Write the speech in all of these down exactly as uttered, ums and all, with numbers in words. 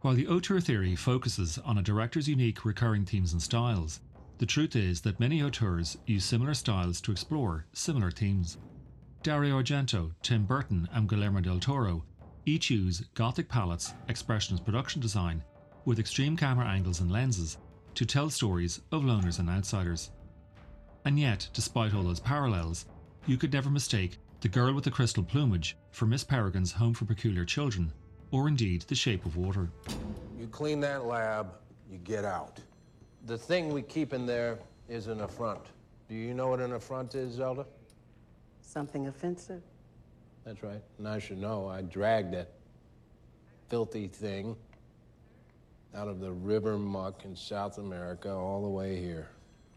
While the auteur theory focuses on a director's unique recurring themes and styles, the truth is that many auteurs use similar styles to explore similar themes. Dario Argento, Tim Burton and Guillermo del Toro each use gothic palettes, expressionist production design with extreme camera angles and lenses to tell stories of loners and outsiders. And yet, despite all those parallels, you could never mistake The Girl with the Crystal Plumage for Miss Peregrine's Home for Peculiar Children, or indeed The Shape of Water. You clean that lab, you get out. The thing we keep in there is an affront. Do you know what an affront is, Zelda? Something offensive. That's right, and I should know. I dragged that filthy thing out of the river muck in South America all the way here.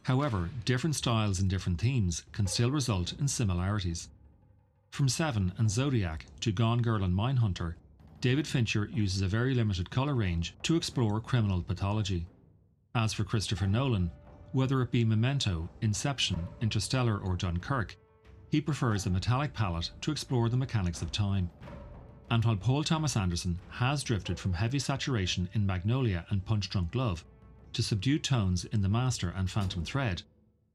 However, different styles and different themes can still result in similarities. From Seven and Zodiac to Gone Girl and Mindhunter, David Fincher uses a very limited colour range to explore criminal pathology. As for Christopher Nolan, whether it be Memento, Inception, Interstellar or Dunkirk, he prefers a metallic palette to explore the mechanics of time. And while Paul Thomas Anderson has drifted from heavy saturation in Magnolia and Punch Drunk Love to subdued tones in The Master and Phantom Thread,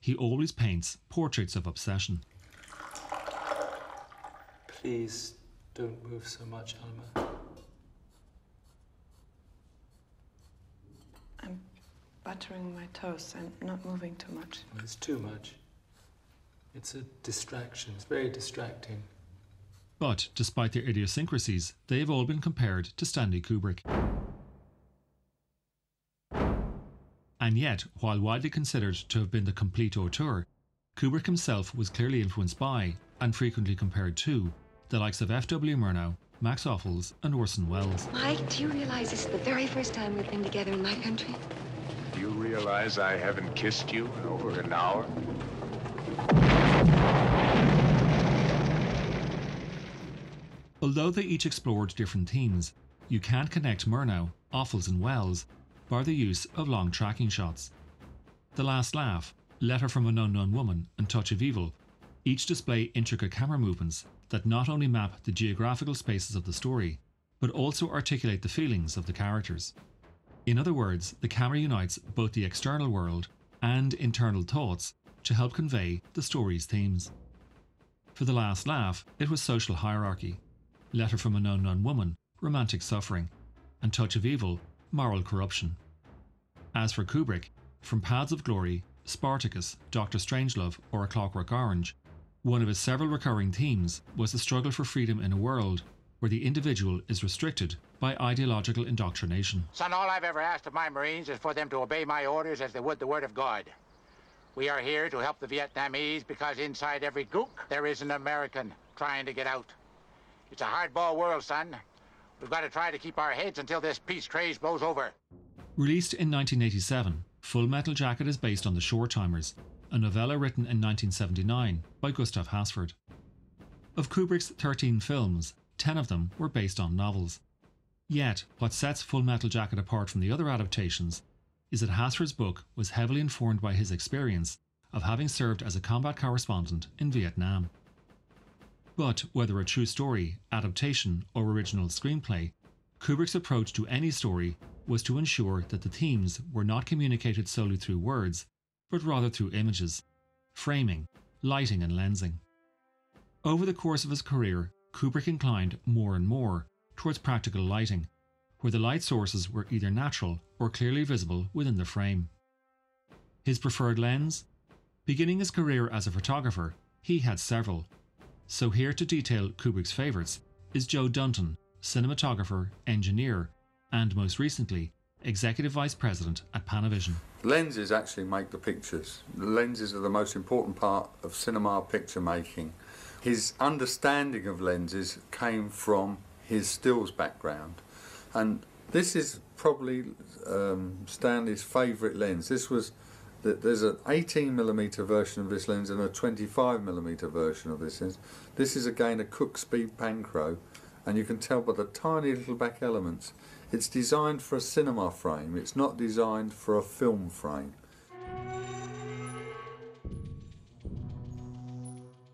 he always paints portraits of obsession. Please don't move so much, Alma. I'm buttering my toast. I'm not moving too much. Well, it's too much. It's a distraction. It's very distracting. But despite their idiosyncrasies, they've all been compared to Stanley Kubrick. And yet, while widely considered to have been the complete auteur, Kubrick himself was clearly influenced by, and frequently compared to, the likes of F W Murnau, Max Ophuls and Orson Welles. Mike, do you realise this is the very first time we've been together in my country? Do you realise I haven't kissed you in over an hour? Although they each explored different themes, you can connect Murnau, Ophuls and Welles by the use of long tracking shots. The Last Laugh, Letter from an Unknown Woman and Touch of Evil each display intricate camera movements that not only map the geographical spaces of the story, but also articulate the feelings of the characters. In other words, the camera unites both the external world and internal thoughts to help convey the story's themes. For The Last Laugh, it was social hierarchy, Letter from an Unknown Woman, romantic suffering, and Touch of Evil, moral corruption. As for Kubrick, from Paths of Glory, Spartacus, Doctor Strangelove or A Clockwork Orange, one of his several recurring themes was the struggle for freedom in a world where the individual is restricted by ideological indoctrination. Son, all I've ever asked of my Marines is for them to obey my orders as they would the word of God. We are here to help the Vietnamese because inside every gook there is an American trying to get out. It's a hardball world, son. We've got to try to keep our heads until this peace craze blows over. Released in nineteen eighty-seven, Full Metal Jacket is based on The Short Timers, a novella written in nineteen seventy-nine by Gustav Hasford. Of Kubrick's thirteen films, ten of them were based on novels. Yet, what sets Full Metal Jacket apart from the other adaptations is that Hasford's book was heavily informed by his experience of having served as a combat correspondent in Vietnam. But whether a true story, adaptation or original screenplay, Kubrick's approach to any story was to ensure that the themes were not communicated solely through words, but rather through images, framing, lighting and lensing. Over the course of his career, Kubrick inclined more and more towards practical lighting, where the light sources were either natural or clearly visible within the frame. His preferred lens? Beginning his career as a photographer, he had several. So here to detail Kubrick's favourites is Joe Dunton, cinematographer, engineer and most recently, Executive Vice President at Panavision. Lenses actually make the pictures. The lenses are the most important part of cinema picture making. His understanding of lenses came from his stills background. And this is probably um, Stanley's favourite lens. This was the, there's an eighteen millimeter version of this lens and a twenty-five millimeter version of this lens. This is again a Cook Speed Pancro, and you can tell by the tiny little back elements. It's designed for a cinema frame, it's not designed for a film frame.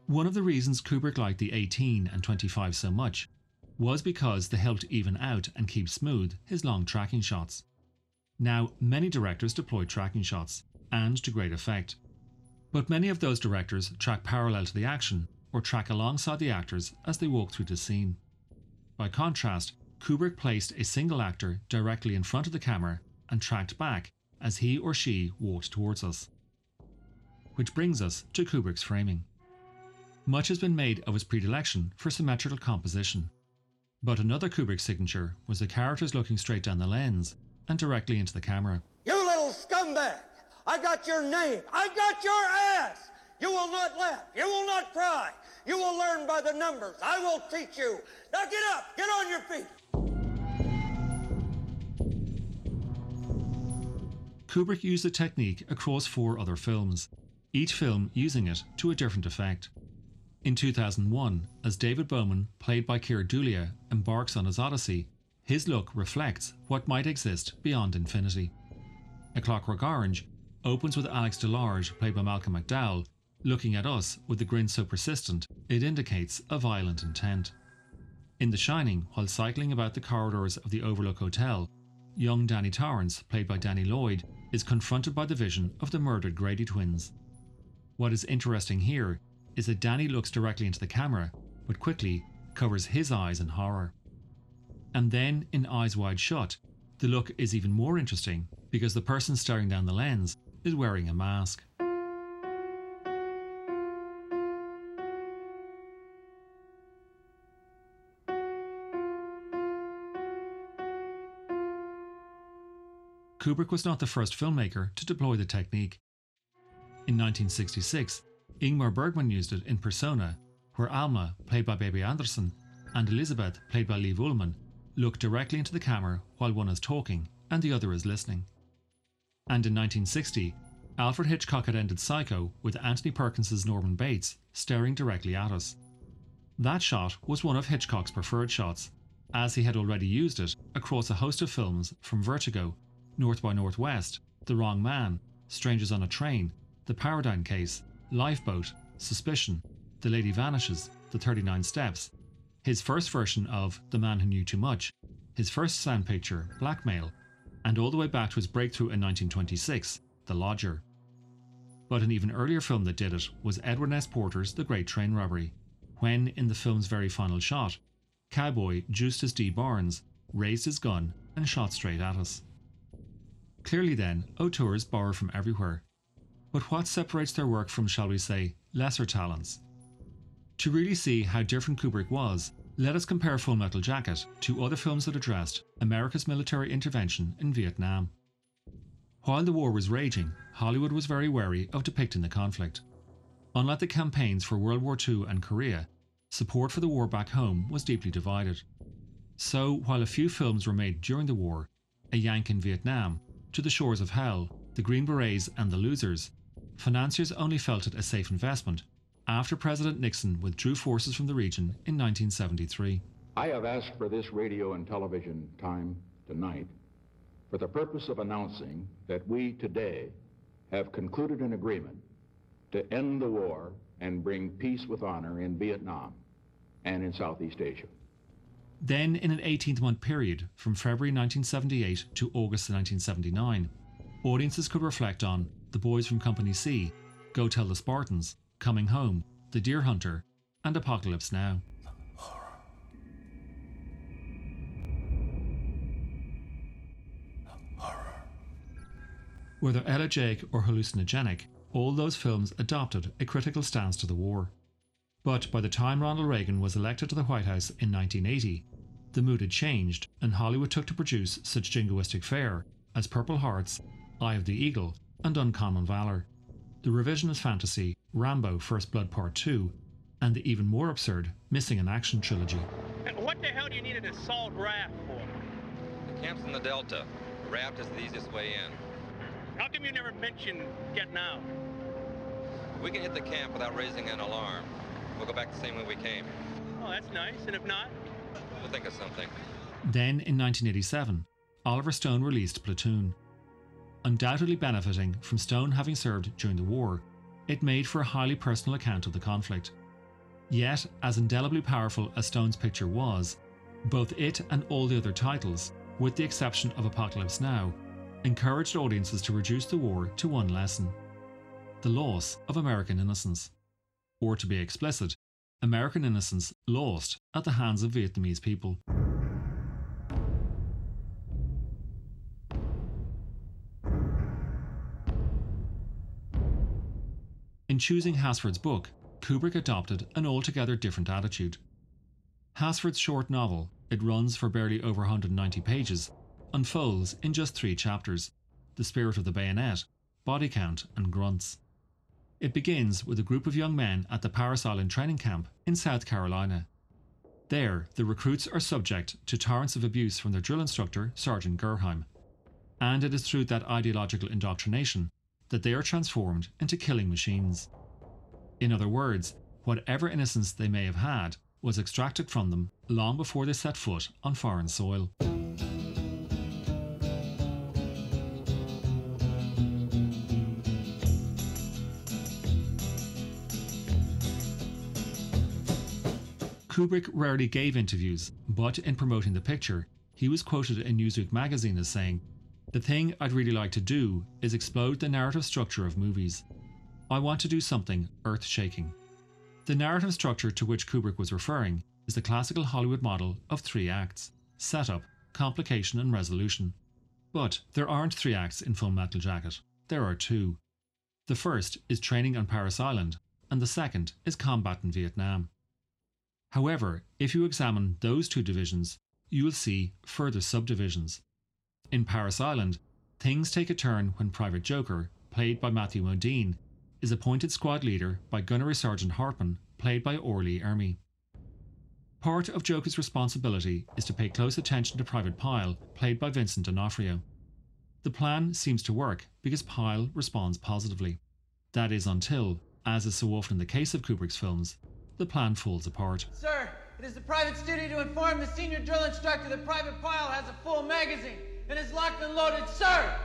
One of the reasons Kubrick liked the eighteen and twenty-five so much was because they helped even out and keep smooth his long tracking shots. Now, many directors deploy tracking shots, and to great effect. But many of those directors track parallel to the action, or track alongside the actors as they walk through the scene. By contrast, Kubrick placed a single actor directly in front of the camera and tracked back as he or she walked towards us. Which brings us to Kubrick's framing. Much has been made of his predilection for symmetrical composition, but another Kubrick signature was the characters looking straight down the lens and directly into the camera. You little scumbag! I got your name! I got your ass! You will not laugh! You will not cry! You will learn by the numbers! I will teach you! Now get up! Get on your feet! Kubrick used the technique across four other films, each film using it to a different effect. In two thousand one, as David Bowman, played by Kira Dulia, embarks on his odyssey, his look reflects what might exist beyond infinity. A Clockwork Orange opens with Alex Delarge, played by Malcolm McDowell, looking at us with a grin so persistent it indicates a violent intent. In The Shining, while cycling about the corridors of the Overlook Hotel, young Danny Torrance, played by Danny Lloyd, is confronted by the vision of the murdered Grady twins. What is interesting here is that Danny looks directly into the camera, but quickly covers his eyes in horror. And then, in Eyes Wide Shut, the look is even more interesting because the person staring down the lens is wearing a mask. Kubrick was not the first filmmaker to deploy the technique. In nineteen sixty-six, Ingmar Bergman used it in Persona, where Alma, played by Baby Anderson, and Elizabeth, played by Liv Ullmann, look directly into the camera while one is talking and the other is listening. And in nineteen sixty, Alfred Hitchcock had ended Psycho with Anthony Perkins' Norman Bates staring directly at us. That shot was one of Hitchcock's preferred shots, as he had already used it across a host of films from Vertigo, North by Northwest, The Wrong Man, Strangers on a Train, The Paradine Case, Lifeboat, Suspicion, The Lady Vanishes, The thirty-nine steps, his first version of The Man Who Knew Too Much, his first sound picture, Blackmail, and all the way back to his breakthrough in nineteen twenty-six, The Lodger. But an even earlier film that did it was Edward S. Porter's The Great Train Robbery, when, in the film's very final shot, cowboy Justus D. Barnes raised his gun and shot straight at us. Clearly then, auteurs borrow from everywhere. But what separates their work from, shall we say, lesser talents? To really see how different Kubrick was, let us compare Full Metal Jacket to other films that addressed America's military intervention in Vietnam. While the war was raging, Hollywood was very wary of depicting the conflict. Unlike the campaigns for World War Two and Korea, support for the war back home was deeply divided. So, while a few films were made during the war, A Yank in Vietnam, To the Shores of Hell, The Green Berets and The Losers, financiers only felt it a safe investment after President Nixon withdrew forces from the region in nineteen seventy-three. I have asked for this radio and television time tonight for the purpose of announcing that we today have concluded an agreement to end the war and bring peace with honor in Vietnam and in Southeast Asia. Then, in an eighteen-month period from February nineteen seventy-eight to August nineteen seventy-nine, audiences could reflect on The Boys from Company C, Go Tell the Spartans, Coming Home, The Deer Hunter, and Apocalypse Now. Horror. Horror. Whether elegiac or hallucinogenic, all those films adopted a critical stance to the war. But by the time Ronald Reagan was elected to the White House in nineteen eighty, the mood had changed and Hollywood took to produce such jingoistic fare as Purple Hearts, Eye of the Eagle and Uncommon Valor, the revisionist fantasy Rambo First Blood Part two, and the even more absurd Missing in Action trilogy. And what the hell do you need an assault raft for? The camp's in the Delta. The raft is the easiest way in. How come you never mentioned getting out? We can hit the camp without raising an alarm. We'll go back the same way we came. Oh, that's nice. And if not? We'll think of something. Then, in nineteen eighty-seven, Oliver Stone released Platoon. Undoubtedly benefiting from Stone having served during the war, it made for a highly personal account of the conflict. Yet, as indelibly powerful as Stone's picture was, Both it and all the other titles, with the exception of Apocalypse Now, encouraged audiences to reduce the war to one lesson: the loss of American innocence. Or to be explicit, American innocence lost at the hands of Vietnamese people. In choosing Hasford's book, Kubrick adopted an altogether different attitude. Hasford's short novel, it runs for barely over one hundred ninety pages, unfolds in just three chapters: The Spirit of the Bayonet, Body Count and Grunts. It begins with a group of young men at the Parris Island training camp in South Carolina. There, the recruits are subject to torrents of abuse from their drill instructor, Sergeant Gerheim, and it is through that ideological indoctrination that they are transformed into killing machines. In other words, whatever innocence they may have had was extracted from them long before they set foot on foreign soil. Kubrick rarely gave interviews, but in promoting the picture, he was quoted in Newsweek magazine as saying, "The thing I'd really like to do is explode the narrative structure of movies. I want to do something earth-shaking." The narrative structure to which Kubrick was referring is the classical Hollywood model of three acts: setup, complication and resolution. But there aren't three acts in Full Metal Jacket, there are two. The first is training on Parris Island, and the second is combat in Vietnam. However, if you examine those two divisions, you will see further subdivisions. In Parris Island, things take a turn when Private Joker, played by Matthew Modine, is appointed squad leader by Gunnery Sergeant Hartman, played by Orly Ermey. Part of Joker's responsibility is to pay close attention to Private Pyle, played by Vincent D'Onofrio. The plan seems to work because Pyle responds positively. That is until, as is so often the case of Kubrick's films, the plan falls apart. "Sir, it is the private's duty to inform the senior drill instructor that Private Pyle has a full magazine and is locked and loaded, sir!"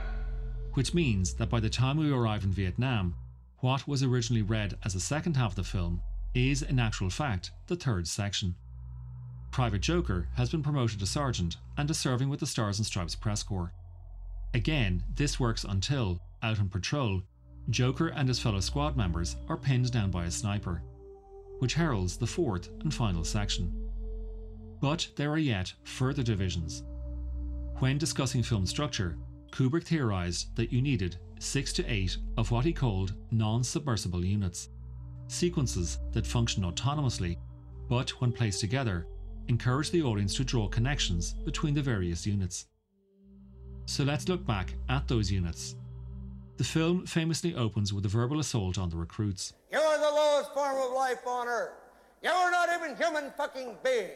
Which means that by the time we arrive in Vietnam, what was originally read as the second half of the film is, in actual fact, the third section. Private Joker has been promoted to sergeant and is serving with the Stars and Stripes Press Corps. Again, this works until, out on patrol, Joker and his fellow squad members are pinned down by a sniper, which heralds the fourth and final section. But there are yet further divisions. When discussing film structure, Kubrick theorised that you needed six to eight of what he called non-submersible units, sequences that function autonomously, but when placed together, encourage the audience to draw connections between the various units. So let's look back at those units. The film famously opens with a verbal assault on the recruits. "You're the lowest form of life on earth. You're not even human fucking beings.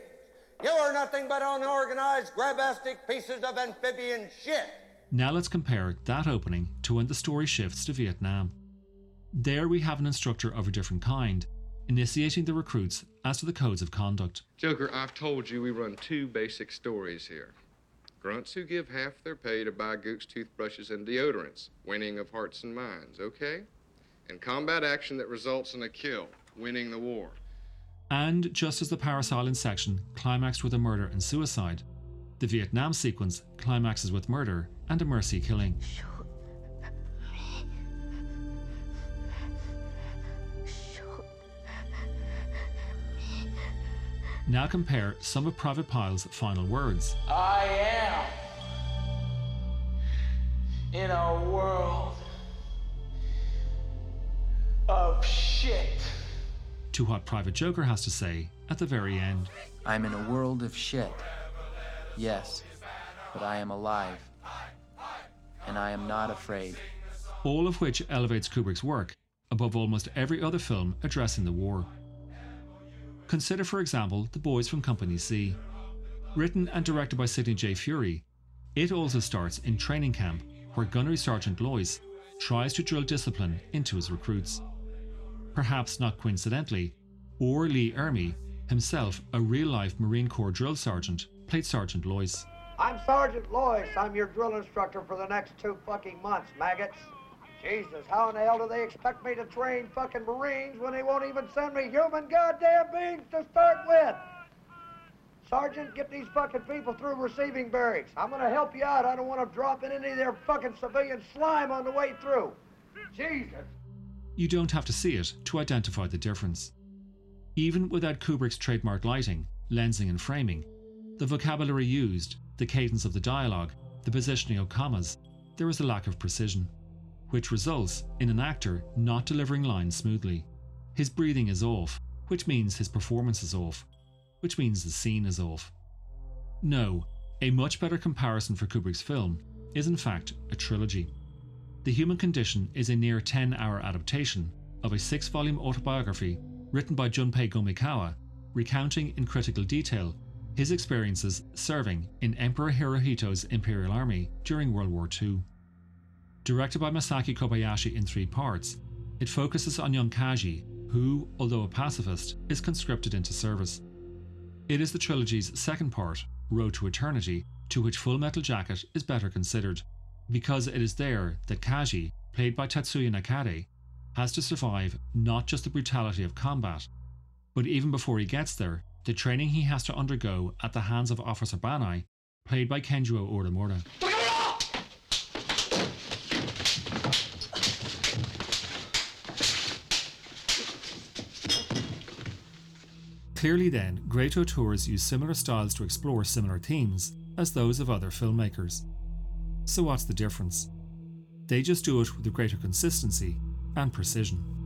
You are nothing but unorganised, grabastic pieces of amphibian shit." Now let's compare that opening to when the story shifts to Vietnam. There we have an instructor of a different kind, initiating the recruits as to the codes of conduct. "Joker, I've told you we run two basic stories here. Grunts who give half their pay to buy Gooks, toothbrushes and deodorants, winning of hearts and minds, okay? And combat action that results in a kill, winning the war." And just as the Parris Island section climaxed with a murder and suicide, the Vietnam sequence climaxes with murder and a mercy killing. "Shoot me. Shoot me." Now compare some of Private Pyle's final words. "I am in a world of shit," to what Private Joker has to say at the very end. "I'm in a world of shit, yes, but I am alive, and I am not afraid." All of which elevates Kubrick's work above almost every other film addressing the war. Consider, for example, The Boys from Company C. Written and directed by Sidney J. Fury, it also starts in training camp where Gunnery Sergeant Loyce tries to drill discipline into his recruits. Perhaps not coincidentally, Orly Ermey, himself a real-life Marine Corps drill sergeant, played Sergeant Loyce. "I'm Sergeant Loyce. I'm your drill instructor for the next two fucking months, maggots. Jesus, how in the hell do they expect me to train fucking Marines when they won't even send me human goddamn beings to start with? Sergeant, get these fucking people through receiving barracks. I'm gonna help you out. I don't want them dropping any of their fucking civilian slime on the way through. Jesus! You don't have to see it to identify the difference. Even without Kubrick's trademark lighting, lensing and framing, the vocabulary used, the cadence of the dialogue, the positioning of commas, there is a lack of precision, which results in an actor not delivering lines smoothly. His breathing is off, which means his performance is off, which means the scene is off. No, a much better comparison for Kubrick's film is in fact a trilogy. The Human Condition is a near ten hour adaptation of a six volume autobiography written by Junpei Gomikawa, recounting in critical detail his experiences serving in Emperor Hirohito's Imperial Army during World War Two. Directed by Masaki Kobayashi in three parts, it focuses on young Kaji, who, although a pacifist, is conscripted into service. It is the trilogy's second part, Road to Eternity, to which Full Metal Jacket is better considered, because it is there that Kaji, played by Tetsuya Nakate, has to survive not just the brutality of combat, but even before he gets there, the training he has to undergo at the hands of Officer Banai, played by Kenjiro Orimura. Clearly then, great auteurs use similar styles to explore similar themes as those of other filmmakers. So what's the difference? They just do it with a greater consistency and precision.